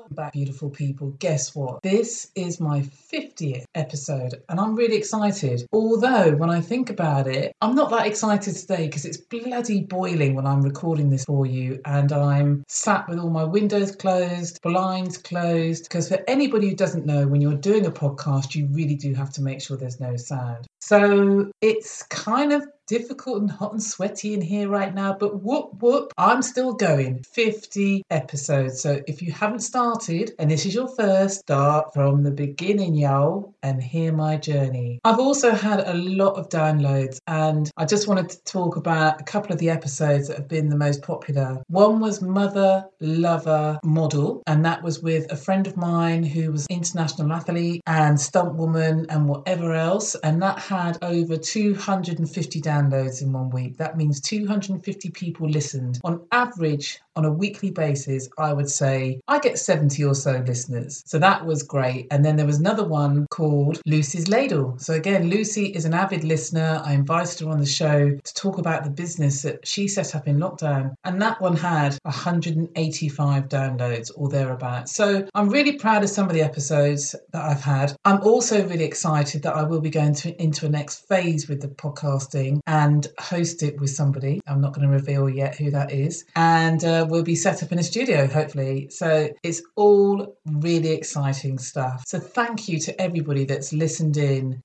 Welcome back, beautiful people. Guess what? This is my 50th episode and I'm really excited. Although when I think about it, I'm not that excited today because it's bloody boiling when I'm recording this for you, and I'm sat with all my windows closed, blinds closed, because for anybody who doesn't know, when you're doing a podcast, you really do have to make sure there's no sound. So it's kind of difficult and hot and sweaty in here right now, but whoop whoop, I'm still going. 50 episodes. So if you haven't started and this is your first, start from the beginning, y'all, and hear my journey. I've also had a lot of downloads, and I just wanted to talk about a couple of the episodes that have been the most popular. One was Mother Lover Model, and that was with a friend of mine who was international athlete and stunt woman and whatever else, and that had over 250 downloads in 1 week. That means 250 people listened. On average, on a weekly basis, I would say I get 70 or so listeners. So that was great. And then there was another one called Lucy's Ladle. So again, Lucy is an avid listener. I invited her on the show to talk about the business that she set up in lockdown. And that one had 185 downloads or thereabouts. So I'm really proud of some of the episodes that I've had. I'm also really excited that I will be going into a next phase with the podcasting and host it with somebody. I'm not going to reveal yet who that is. And we'll be set up in a studio, hopefully. So it's all really exciting stuff. So thank you to everybody that's listened in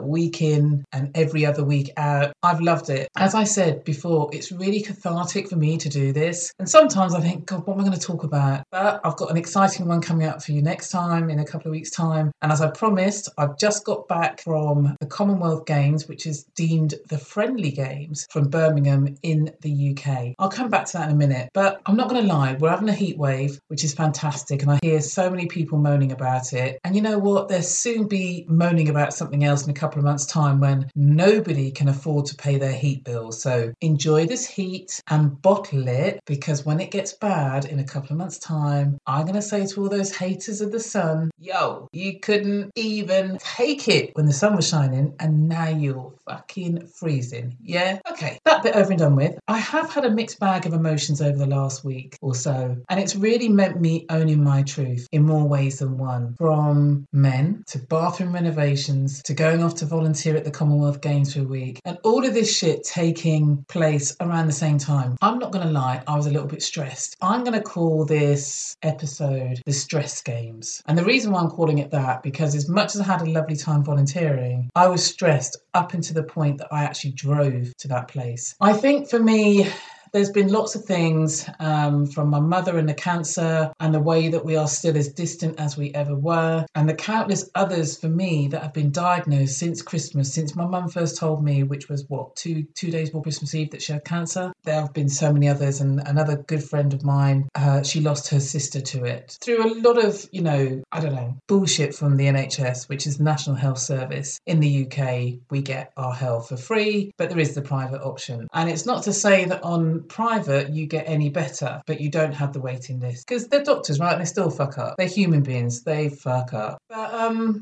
week in and every other week out. I've loved it. As I said before, it's really cathartic for me to do this. And sometimes I think, God, what am I going to talk about? But I've got an exciting one coming up for you next time in a couple of weeks' time. And as I promised, I've just got back from the Commonwealth Games, which is deemed the friendly games from Birmingham in the UK. I'll come back to that in a minute, but I'm not going to lie, we're having a heat wave, which is fantastic, and I hear so many people moaning about it. And you know what? They'll soon be moaning about something else in a couple of months' time when nobody can afford to pay their heat bill. So enjoy this heat and bottle it, because when it gets bad in a couple of months' time, I'm going to say to all those haters of the sun, yo, you couldn't even take it when the sun was shining, and now you're fucking freezing. Yeah? Okay, that bit over and done with. I have had a mixed bag of emotions over the last week or so, and it's really meant me owning my truth in more ways than one. From men, to bathroom renovations, to going off to volunteer at the Commonwealth Games for a week, and all of this shit taking place around the same time. I'm not going to lie, I was a little bit stressed. I'm going to call this episode The Stress Games. And the reason why I'm calling it that, because as much as I had a lovely time volunteering, I was stressed up until the point that I actually drove to that place. I think for me, there's been lots of things from my mother and the cancer and the way that we are still as distant as we ever were, and the countless others for me that have been diagnosed since Christmas, since my mum first told me, which was what, two days before Christmas Eve, that she had cancer. There have been so many others, and another good friend of mine, she lost her sister to it through a lot of, you know, I don't know, bullshit from the NHS, which is National Health Service. In the UK, we get our health for free, but there is the private option. And it's not to say that on private you get any better, but you don't have the waiting list, because they're doctors, right? And they still fuck up. They're human beings, they fuck up. But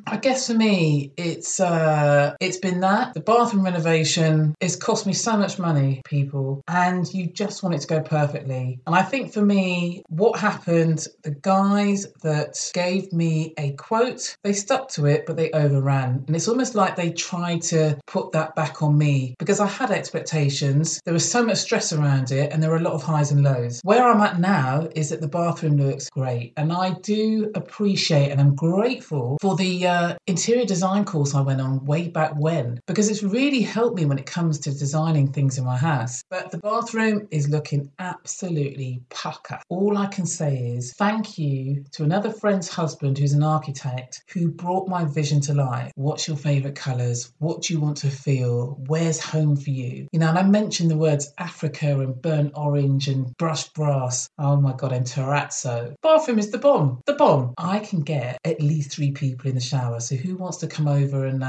I guess for me it's been that the bathroom renovation, it's cost me so much money, people, and you just want it to go perfectly. And I think for me, what happened, the guys that gave me a quote, they stuck to it, but they overran, and it's almost like they tried to put that back on me, because I had expectations. There was so much stress around it, and there are a lot of highs and lows. Where I'm at now is that the bathroom looks great, and I do appreciate and I'm grateful for the interior design course I went on way back when, because it's really helped me when it comes to designing things in my house. But the bathroom is looking absolutely pucker. All I can say is thank you to another friend's husband who's an architect, who brought my vision to life. What's your favourite colours? What do you want to feel? Where's home for you? You know, and I mentioned the words Africa and burnt orange and brushed brass. Oh my God, and terrazzo. Bathroom is the bomb. The bomb. I can get at least 3 people in the shower. So who wants to come over and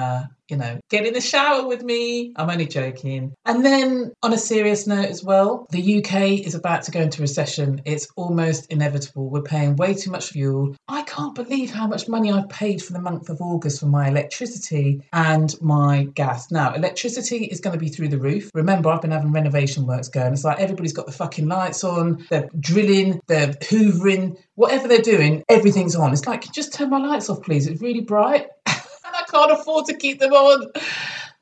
get in the shower with me? I'm only joking. And then on a serious note as well, the UK is about to go into recession. It's almost inevitable. We're paying way too much fuel. I can't believe how much money I've paid for the month of August for my electricity and my gas. Now, electricity is going to be through the roof. Remember, I've been having renovation works going. It's like, out, everybody's got the fucking lights on, they're drilling, they're hoovering, whatever they're doing, everything's on. It's like, just turn my lights off, please. It's really bright and I can't afford to keep them on.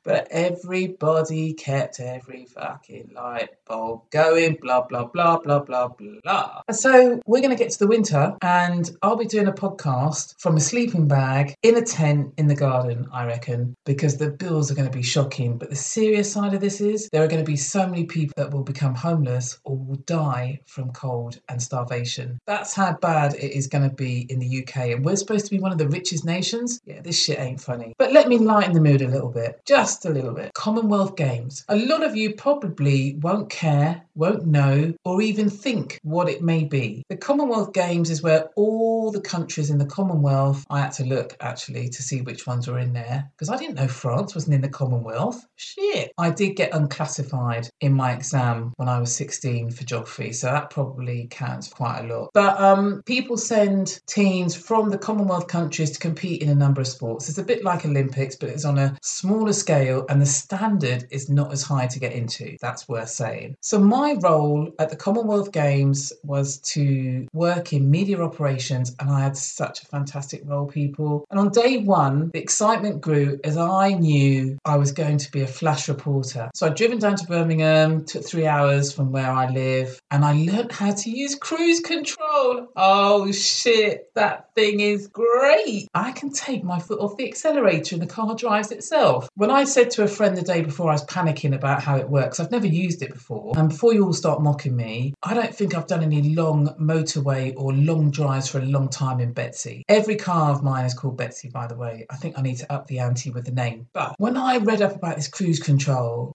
But everybody kept every fucking light bulb going, blah, blah, blah, blah, blah, blah. And so we're going to get to the winter and I'll be doing a podcast from a sleeping bag in a tent in the garden, I reckon, because the bills are going to be shocking. But the serious side of this is there are going to be so many people that will become homeless or will die from cold and starvation. That's how bad it is going to be in the UK. And we're supposed to be one of the richest nations. Yeah, this shit ain't funny. But let me lighten the mood a little bit. Just a little bit. Commonwealth Games. A lot of you probably won't care, won't know, or even think what it may be. The Commonwealth Games is where all the countries in the Commonwealth, I had to look actually to see which ones were in there, because I didn't know France wasn't in the Commonwealth. Shit. I did get unclassified in my exam when I was 16 for geography, so that probably counts quite a lot. But people send teams from the Commonwealth countries to compete in a number of sports. It's a bit like Olympics, but it's on a smaller scale. And the standard is not as high to get into. That's worth saying. So my role at the Commonwealth Games was to work in media operations, and I had such a fantastic role, people. And on day one, the excitement grew as I knew I was going to be a flash reporter. So I'd driven down to Birmingham, took 3 hours from where I live, and I learned how to use cruise control. Oh shit, that thing is great. I can take my foot off the accelerator and the car drives itself. When I said to a friend the day before, I was panicking about how it works. I've never used it before. And before you all start mocking me, I don't think I've done any long motorway or long drives for a long time in Betsy. Every car of mine is called Betsy, by the way. I think I need to up the ante with the name. But when I read up about this cruise control...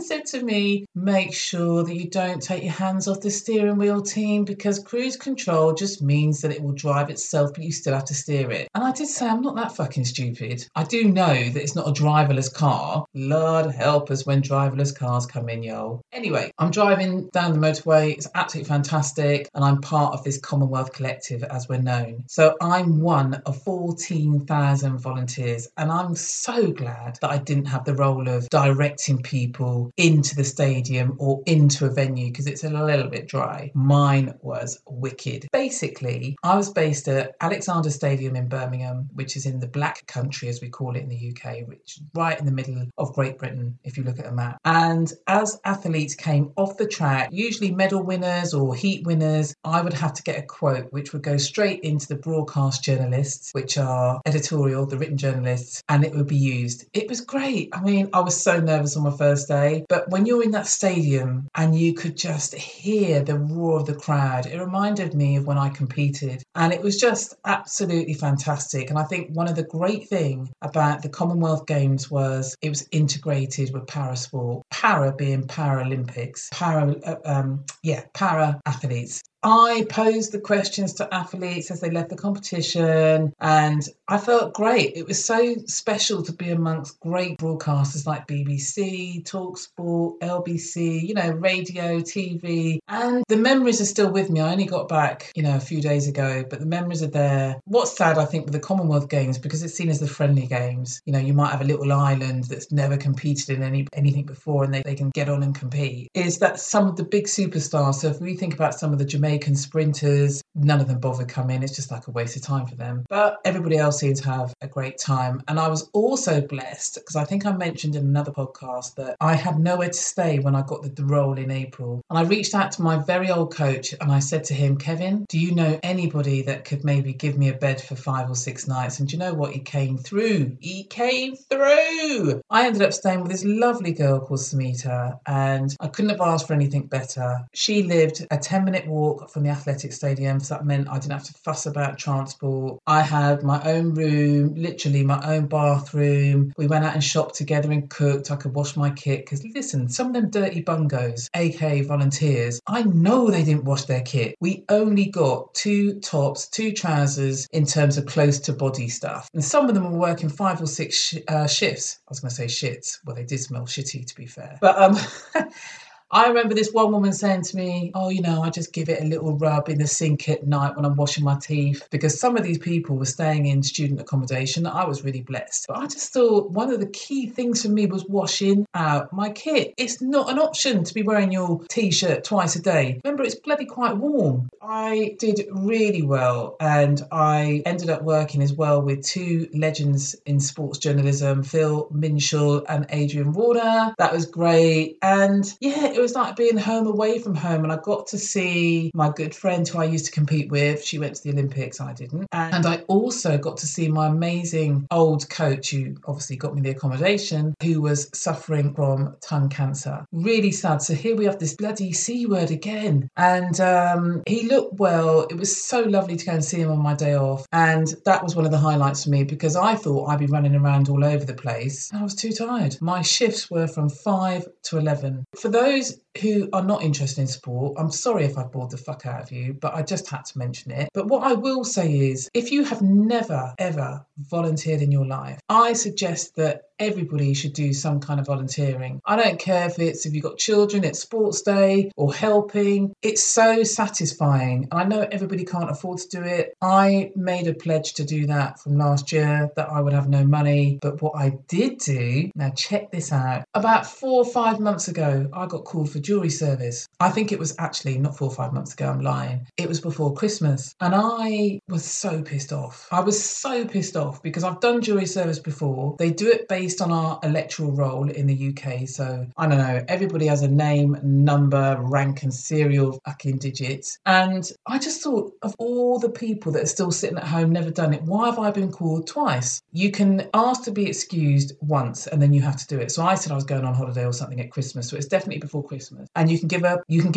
said to me, make sure that you don't take your hands off the steering wheel, team, because cruise control just means that it will drive itself, but you still have to steer it. And I did say, I'm not that fucking stupid. I do know that it's not a driverless car. Lord help us when driverless cars come in, yo. Anyway, I'm driving down the motorway. It's absolutely fantastic. And I'm part of this Commonwealth Collective, as we're known. So I'm one of 14,000 volunteers. And I'm so glad that I didn't have the role of directing people into the stadium or into a venue, because it's a little bit dry. Mine was wicked. Basically, I was based at Alexander Stadium in Birmingham, which is in the Black Country, as we call it in the UK, which is right in the middle of Great Britain, if you look at a map. And as athletes came off the track, usually medal winners or heat winners, I would have to get a quote, which would go straight into the broadcast journalists, which are editorial, the written journalists, and it would be used. It was great. I mean, I was so nervous on my first day. But when you're in that stadium and you could just hear the roar of the crowd, it reminded me of when I competed. And it was just absolutely fantastic. And I think one of the great things about the Commonwealth Games was it was integrated with para sport. Para being Paralympics. Para athletes. I posed the questions to athletes as they left the competition and I felt great. It was so special to be amongst great broadcasters like BBC, Talksport, LBC, you know, radio, TV. And the memories are still with me. I only got back, a few days ago, but the memories are there. What's sad, I think, with the Commonwealth Games, because it's seen as the friendly games, you might have a little island that's never competed in anything before and they can get on and compete, is that some of the big superstars, so if we think about some of the Jamaican sprinters, none of them bother coming. It's just like a waste of time for them. But everybody else seemed to have a great time. And I was also blessed, because I think I mentioned in another podcast that I had nowhere to stay when I got the role in April. And I reached out to my very old coach and I said to him, Kevin, do you know anybody that could maybe give me a bed for 5 or 6 nights? And do you know what? He came through. I ended up staying with this lovely girl called Samita, and I couldn't have asked for anything better. She lived a 10-minute walk from the athletic stadium, so that meant I didn't have to fuss about transport. I had my own room, literally my own bathroom. We went out and shopped together and cooked. I could wash my kit, because listen, some of them dirty bungos, aka volunteers, I know they didn't wash their kit. We only got 2 tops, 2 trousers in terms of close to body stuff, and some of them were working 5 or 6 shifts. I was going to say shits. Well, they did smell shitty, to be fair, but I remember this one woman saying to me, oh, you know, I just give it a little rub in the sink at night when I'm washing my teeth, because some of these people were staying in student accommodation. I was really blessed. But I just thought one of the key things for me was washing out my kit. It's not an option to be wearing your T-shirt twice a day. Remember, it's bloody quite warm. I did really well, and I ended up working as well with two legends in sports journalism, Phil Minshall and Adrian Warner. That was great. And yeah, it was like being home away from home, and I got to see my good friend who I used to compete with. She went to the Olympics, I didn't. And I also got to see my amazing old coach, who obviously got me the accommodation, who was suffering from tongue cancer. Really sad. So here we have this bloody C word again. And he looked well. It was so lovely to go and see him on my day off. And that was one of the highlights for me, because I thought I'd be running around all over the place. I was too tired. My shifts were from 5 to 11. For those who are not interested in sport, I'm sorry if I bored the fuck out of you, but I just had to mention it. But what I will say is, if you have never, ever volunteered in your life, I suggest that everybody should do some kind of volunteering. I don't care if you've got children, it's sports day or helping. It's so satisfying. And I know everybody can't afford to do it. I made a pledge to do that from last year, that I would have no money. But what I did do, now check this out, about 4 or 5 months ago, I got called for jury service. I think it was actually not 4 or 5 months ago, I'm lying. It was before Christmas. And I was so pissed off. because I've done jury service before. They do it based on our electoral roll in the UK. So I don't know, everybody has a name, number, rank and serial fucking digits. And I just thought, of all the people that are still sitting at home, never done it, why have I been called twice? You can ask to be excused once and then you have to do it. So I said I was going on holiday or something at Christmas. So it's definitely before Christmas. And you can give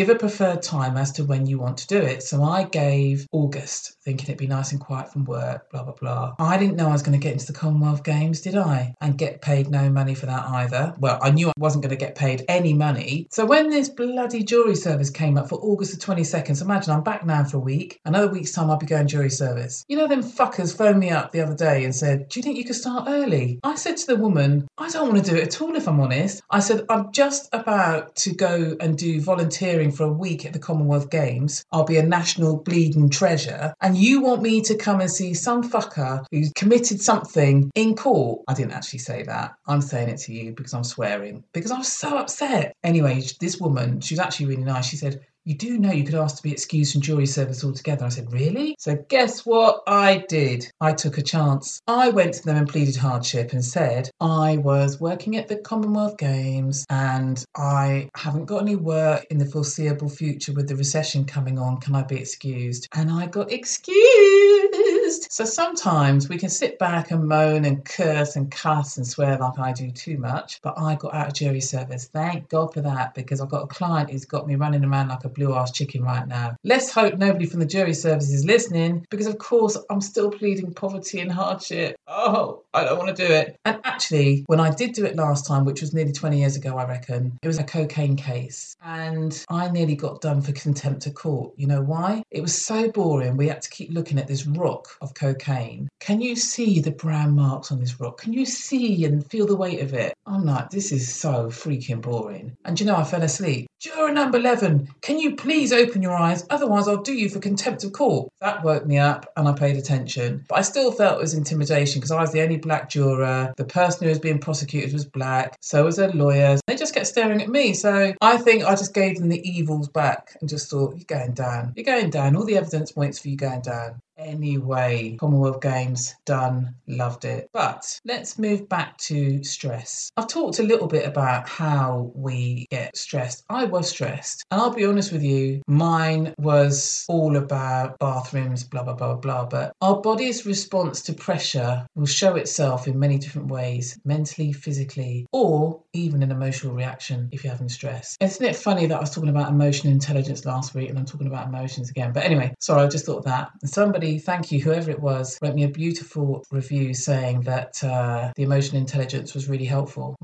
a preferred time as to when you want to do it. So I gave August, thinking it'd be nice and quiet from work, blah, blah, blah. I didn't know I was going to get into the Commonwealth Games, did I? And get paid no money for that either. Well, I knew I wasn't going to get paid any money. So when this bloody jury service came up for August the 22nd, so imagine I'm back now for a week. Another week's time I'll be going jury service. You know, them fuckers phoned me up the other day and said, do you think you could start early? I said to the woman, I don't want to do it at all, if I'm honest. I said, I'm just about to go and do volunteering for a week at the Commonwealth Games. I'll be a national bleeding treasure. And you want me to come and see some fucker who's committed something in court? I didn't actually say that. I'm saying it to you because I'm swearing, because I was so upset. Anyway, this woman, she was actually really nice. She said, you do know you could ask to be excused from jury service altogether. I said, really? So guess what I did? I took a chance. I went to them and pleaded hardship and said, I was working at the Commonwealth Games and I haven't got any work in the foreseeable future with the recession coming on. Can I be excused? And I got excused. So sometimes we can sit back and moan and curse and cuss and swear like I do too much. But I got out of jury service. Thank God for that, because I've got a client who's got me running around like a blue-ass chicken right now. Let's hope nobody from the jury service is listening, because of course I'm still pleading poverty and hardship. Oh, I don't want to do it. And actually, when I did do it last time, which was nearly 20 years ago, I reckon, it was a cocaine case, and I nearly got done for contempt of court. You know why? It was so boring. We had to keep looking at this rock of cocaine. Can you see the brand marks on this rock? Can you see and feel the weight of it? I'm like, this is so freaking boring. And you know, I fell asleep. Juror number 11, can you please open your eyes? Otherwise, I'll do you for contempt of court. That woke me up and I paid attention. But I still felt it was intimidation because I was the only black juror. The person who was being prosecuted was black. So was their lawyers. They just kept staring at me. So I think I just gave them the evils back and just thought, you're going down. You're going down. All the evidence points for you going down. Anyway, Commonwealth Games, done, loved it. But let's move back to stress. I've talked a little bit about how we get stressed. I was stressed. And I'll be honest with you, mine was all about bathrooms, blah, blah, blah, blah. But our body's response to pressure will show itself in many different ways, mentally, physically, or even an emotional reaction if you're having stress. Isn't it funny that I was talking about emotional intelligence last week and I'm talking about emotions again? But anyway, sorry, I just thought of that. And somebody, thank you, whoever it was, wrote me a beautiful review saying that the emotional intelligence was really helpful.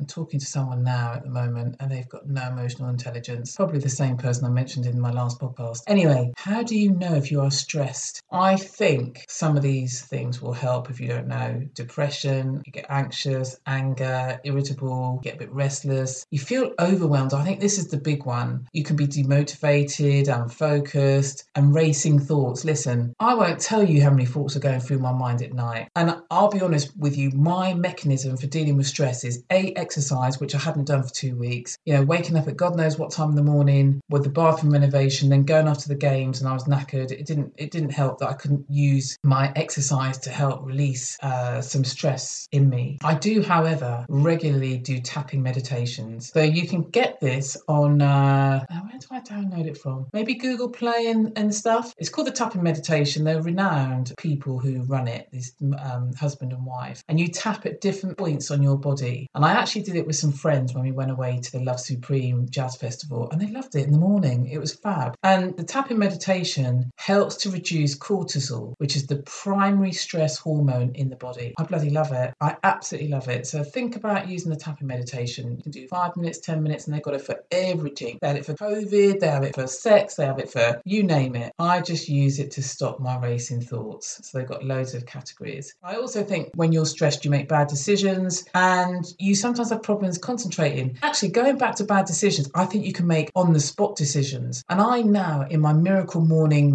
I'm talking to someone now at the moment and they've got no emotional intelligence. Probably the same person I mentioned in my last podcast. Anyway, how do you know if you are stressed? I think some of these things will help if you don't know. Depression, you get anxious, anger, irritable, you get a bit restless. You feel overwhelmed. I think this is the big one. You can be demotivated, unfocused and racing thoughts. Listen, I won't tell you how many thoughts are going through my mind at night. And I'll be honest with you, my mechanism for dealing with stress is A, exercise, which I hadn't done for 2 weeks. You know, waking up at God knows what time in the morning with the bathroom renovation, then going after the games and I was knackered. It didn't help that I couldn't use my exercise to help release some stress in me. I do, however, regularly do tapping meditations. So you can get this on, where do I download it from? Maybe Google Play and stuff. It's called the Tapping Meditation. They're renowned people who run it, this husband and wife. And you tap at different points on your body. And I actually did it with some friends when we went away to the Love Supreme Jazz Festival. And they loved it in the morning. It was fab. And the tapping meditation helps to reduce cortisol, which is the primary stress hormone in the body. I bloody love it. I absolutely love it. So think about using the tapping meditation. You can do 5 minutes, 10 minutes, and they've got it for everything. They have it for COVID, they have it for sex, they have it for you name it. I just use it to stop my racing thoughts. So they've got loads of categories. I also think when you're stressed, you make bad decisions and you sometimes have problems concentrating. Actually, going back to bad decisions, I think you can make on-the-spot decisions. And I now, in my miracle morning,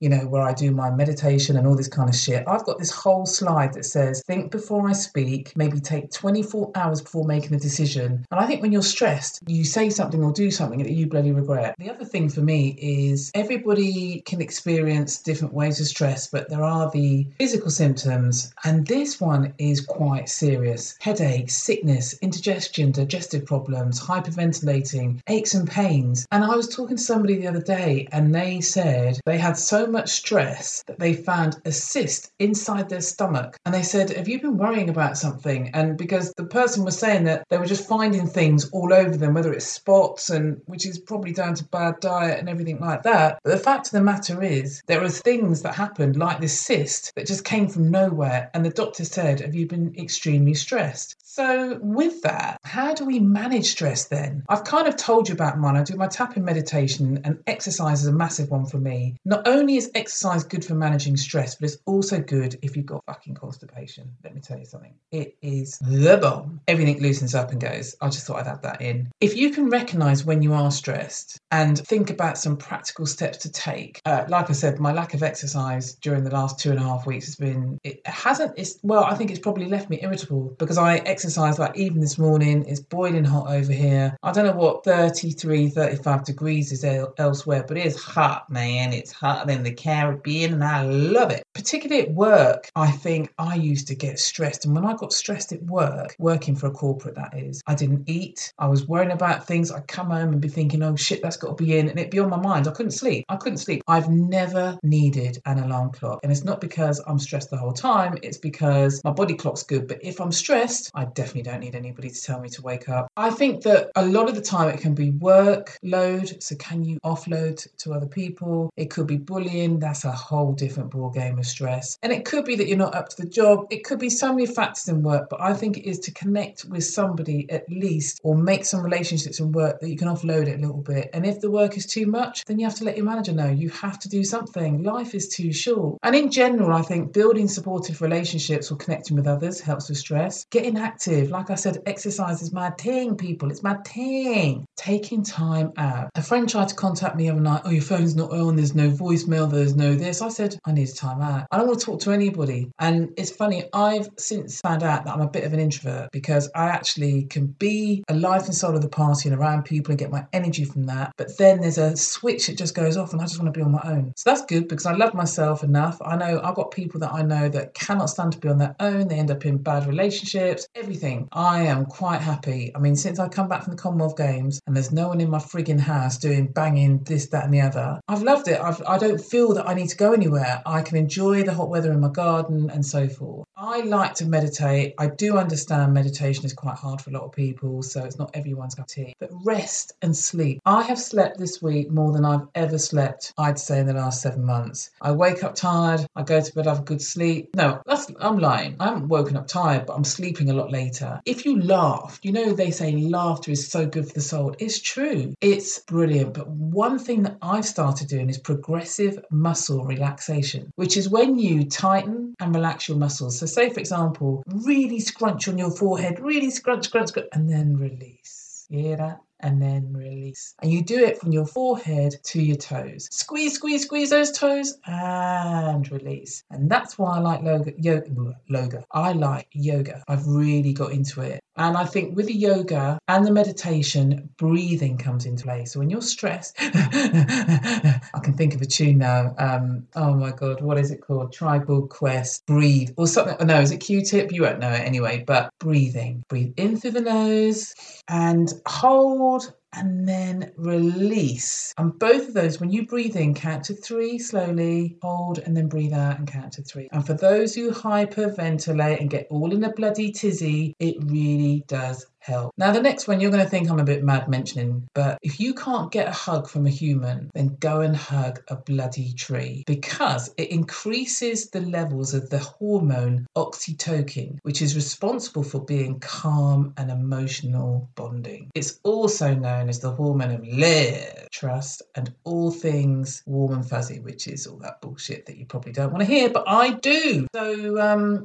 you know, where I do my meditation and all this kind of shit, I've got this whole slide that says, think before I speak, maybe take 24 hours before making a decision. And I think when you're stressed, you say something or do something that you bloody regret. The other thing for me is everybody can experience different ways of stress, but there are the physical symptoms. And this one is quite serious. Headaches, sickness, indigestion, digestive problems, hyperventilating, aches and pains. And I was talking to somebody the other day and they said they had so much stress that they found a cyst inside their stomach. And they said, have you been worrying about something? And because the person was saying that they were just finding things all over them, whether it's spots and which is probably down to bad diet and everything like that. But the fact of the matter is there are things that happened like this cyst that just came from nowhere. And the doctor said, have you been extremely stressed? So with that, how do we manage stress then? I've kind of told you about mine. I do my tapping meditation and exercise is a massive one for me. Not only is exercise good for managing stress, but it's also good if you've got fucking constipation. Let me tell you something. It is the bomb. Everything loosens up and goes. I just thought I'd add that in. If you can recognise when you are stressed and think about some practical steps to take, like I said, my lack of exercise during the last 2.5 weeks has been, I think it's probably left me irritable because I exercise like even this morning. It's boiling hot over here. I don't know what 33, 35 degrees is elsewhere, but it is hot, man. It's hotter than the Caribbean and I love it. Particularly at work, I think I used to get stressed. And when I got stressed at work, working for a corporate that is, I didn't eat. I was worrying about things. I'd come home and be thinking, oh shit, that's got to be in. And it'd be on my mind. I couldn't sleep. I've never needed an alarm clock. And it's not because I'm stressed the whole time. It's because my body clock's good. But if I'm stressed, I definitely don't need anybody to tell me to wake up. I think that a lot of the time it can be workload. So can you offload to other people? It could be bullying. That's a whole different ball game of stress. And it could be that you're not up to the job. It could be so many factors in work, but I think it is to connect with somebody at least or make some relationships in work that you can offload it a little bit. And if the work is too much, then you have to let your manager know. You have to do something. Life is too short. And in general, I think building supportive relationships or connecting with others helps with stress. Getting active. Like I said, exercise is my thing, people. It's my thing. Taking time out. A friend tried to contact me the other night. Oh, your phone's not on. There's no voicemail. There's no this. I said, I need time out. I don't want to talk to anybody. And it's funny. I've since found out that I'm a bit of an introvert because I actually can be alive and soul of the party and around people and get my energy from that. But then there's a switch that just goes off and I just want to be on my own. So that's good because I love myself enough. I know I've got people that I know that cannot stand to be on their own. They end up in bad relationships, everything. I am quite happy. I mean, since I come back from the Commonwealth Games and there's no one in my frigging house doing banging this, that and the other, I've loved it. I don't feel that I need to go anywhere. I can enjoy the hot weather in my garden and so forth. I like to meditate. I do understand meditation is quite hard for a lot of people, so it's not everyone's cup of tea. But rest and sleep. I have slept this week more than I've ever slept, I'd say, in the last 7 months. I wake up tired. I go to bed, have a good sleep. No, I'm lying. I haven't woken up tired, but I'm sleeping a lot later. If you laugh, you know they say laughter is so good for the soul. It's true. It's brilliant. But one thing that I've started doing is progressive muscle relaxation, which is when you tighten and relax your muscles. So say, for example, really scrunch on your forehead, really scrunch, and then release. You hear that? And then release. And you do it from your forehead to your toes. Squeeze those toes and release. And that's why I like yoga. I've really got into it. And I think with the yoga and the meditation, breathing comes into play. So when you're stressed, I can think of a tune now. Oh my God, what is it called? Tribal Quest, Breathe, or something. No, is it Q-tip? You won't know it anyway, but breathing. Breathe in through the nose and hold and then release. And both of those, when you breathe in, count to 3 slowly, hold and then breathe out and count to 3. And for those who hyperventilate and get all in a bloody tizzy, it really does help. Now the next one, you're going to think I'm a bit mad mentioning, but if you can't get a hug from a human, then go and hug a bloody tree, because it increases the levels of the hormone oxytocin, which is responsible for being calm and emotional bonding. It's also known as the hormone of love, trust, and all things warm and fuzzy, which is all that bullshit that you probably don't want to hear, but I do. So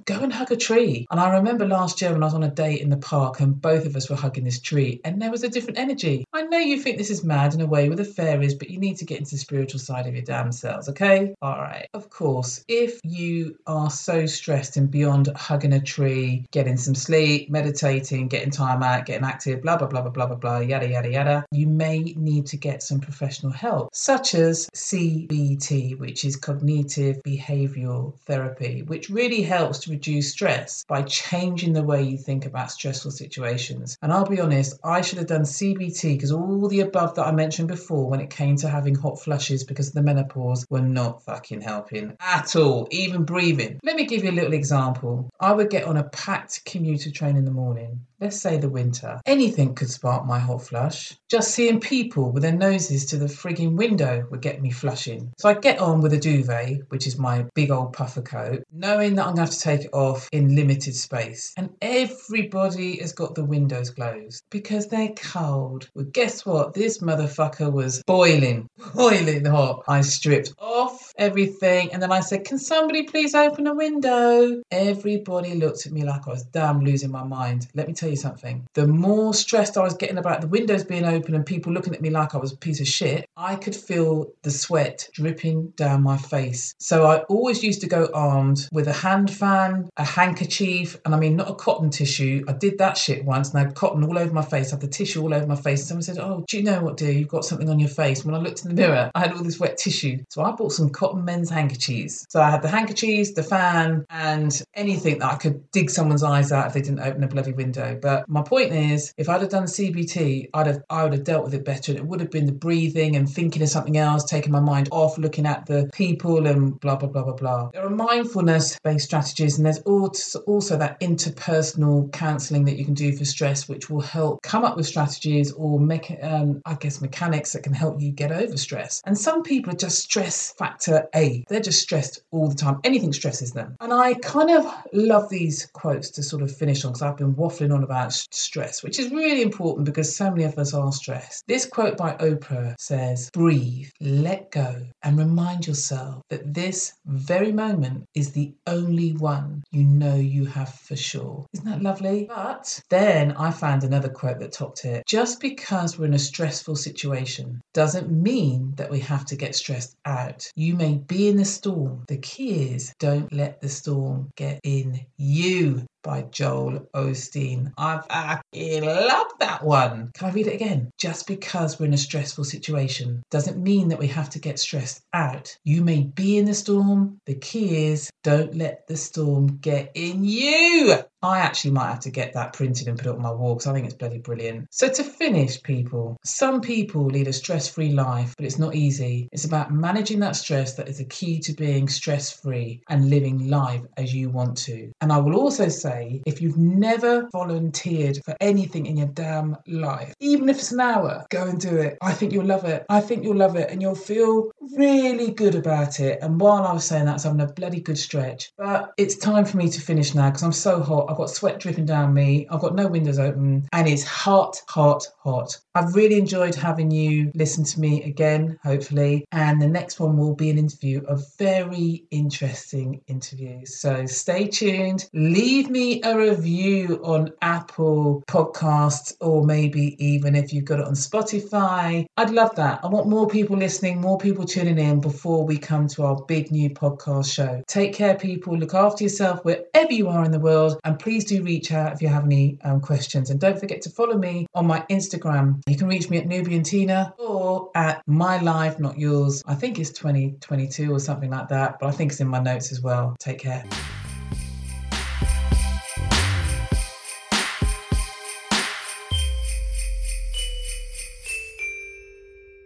go and hug a tree. And I remember last year when I was on a date in the park and both of us were hugging this tree and there was a different energy. I know you think this is mad in a way with the fairies, but you need to get into the spiritual side of your damn selves, okay? All right. Of course, if you are so stressed and beyond hugging a tree, getting some sleep, meditating, getting time out, getting active, blah, blah, blah, blah, blah, blah, blah, yada, yada, yada, you may need to get some professional help, such as CBT, which is cognitive behavioral therapy, which really helps to reduce stress by changing the way you think about stressful situations. And I'll be honest, I should have done CBT, because all the above that I mentioned before when it came to having hot flushes because of the menopause were not fucking helping at all, even breathing. Let me give you a little example. I would get on a packed commuter train in the morning. Let's say the winter. Anything could spark my hot flush. Just seeing people with their noses to the frigging window would get me flushing. So I get on with a duvet, which is my big old puffer coat, knowing that I'm going to have to take it off in limited space. And everybody has got the windows closed because they're cold. Well, guess what? This motherfucker was boiling hot. I stripped off everything and then I said, "Can somebody please open a window?" Everybody looked at me like I was damn losing my mind. Let me tell you something. The more stressed I was getting about the windows being open and people looking at me like I was a piece of shit, I could feel the sweat dripping down my face. So I always used to go armed with a hand fan, a handkerchief, and I mean not a cotton tissue. I did that shit once and I had cotton all over my face, I had the tissue all over my face. Someone said, "Oh, do you know what, dear? You've got something on your face." When I looked in the mirror, I had all this wet tissue. So I bought some cotton men's handkerchiefs. So I had the handkerchiefs, the fan, and anything that I could dig someone's eyes out if they didn't open a bloody window. But my point is, if I'd have done CBT, I would have dealt with it better, and it would have been the breathing and thinking of something else, taking my mind off, looking at the people and blah, blah, blah, blah, blah. There are mindfulness-based strategies, and there's also that interpersonal counselling that you can do for stress, which will help come up with strategies or mechanics that can help you get over stress. And some people are just stress factor A. They're just stressed all the time. Anything stresses them. And I kind of love these quotes to sort of finish on, because I've been waffling on about stress, which is really important because so many of us are stressed. This quote by Oprah says, "Breathe, let go, and remind yourself that this very moment is the only one you know you have for sure." Isn't that lovely? But then I found another quote that topped it. "Just because we're in a stressful situation doesn't mean that we have to get stressed out. You may be in the storm. The key is don't let the storm get in you." by Joel Osteen. I love that one. Can I read it again? Just because we're in a stressful situation doesn't mean that we have to get stressed out. You may be in the storm. The key is don't let the storm get in you. I actually might have to get that printed and put it on my wall because I think it's bloody brilliant. So to finish, people, some people lead a stress-free life, but it's not easy. It's about managing that stress that is the key to being stress-free and living life as you want to. And I will also say, if you've never volunteered for anything in your damn life, even if it's an hour, go and do it. I think you'll love it. I think you'll love it and you'll feel really good about it. And while I was saying that, I was having a bloody good stretch. But it's time for me to finish now because I'm so hot. I've got sweat dripping down me. I've got no windows open and it's hot, hot, hot. I've really enjoyed having you listen to me again, hopefully. And the next one will be an interview, a very interesting interview. So stay tuned. Leave me a review on Apple Podcasts or maybe even if you've got it on Spotify. I'd love that. I want more people listening, more people tuning in before we come to our big new podcast show. Take care, people. Look after yourself wherever you are in the world. And please do reach out if you have any questions. And don't forget to follow me on my Instagram. You can reach me at Nubian Tina or at My Life, Not Yours. I think it's 2022 or something like that, but I think it's in my notes as well. Take care.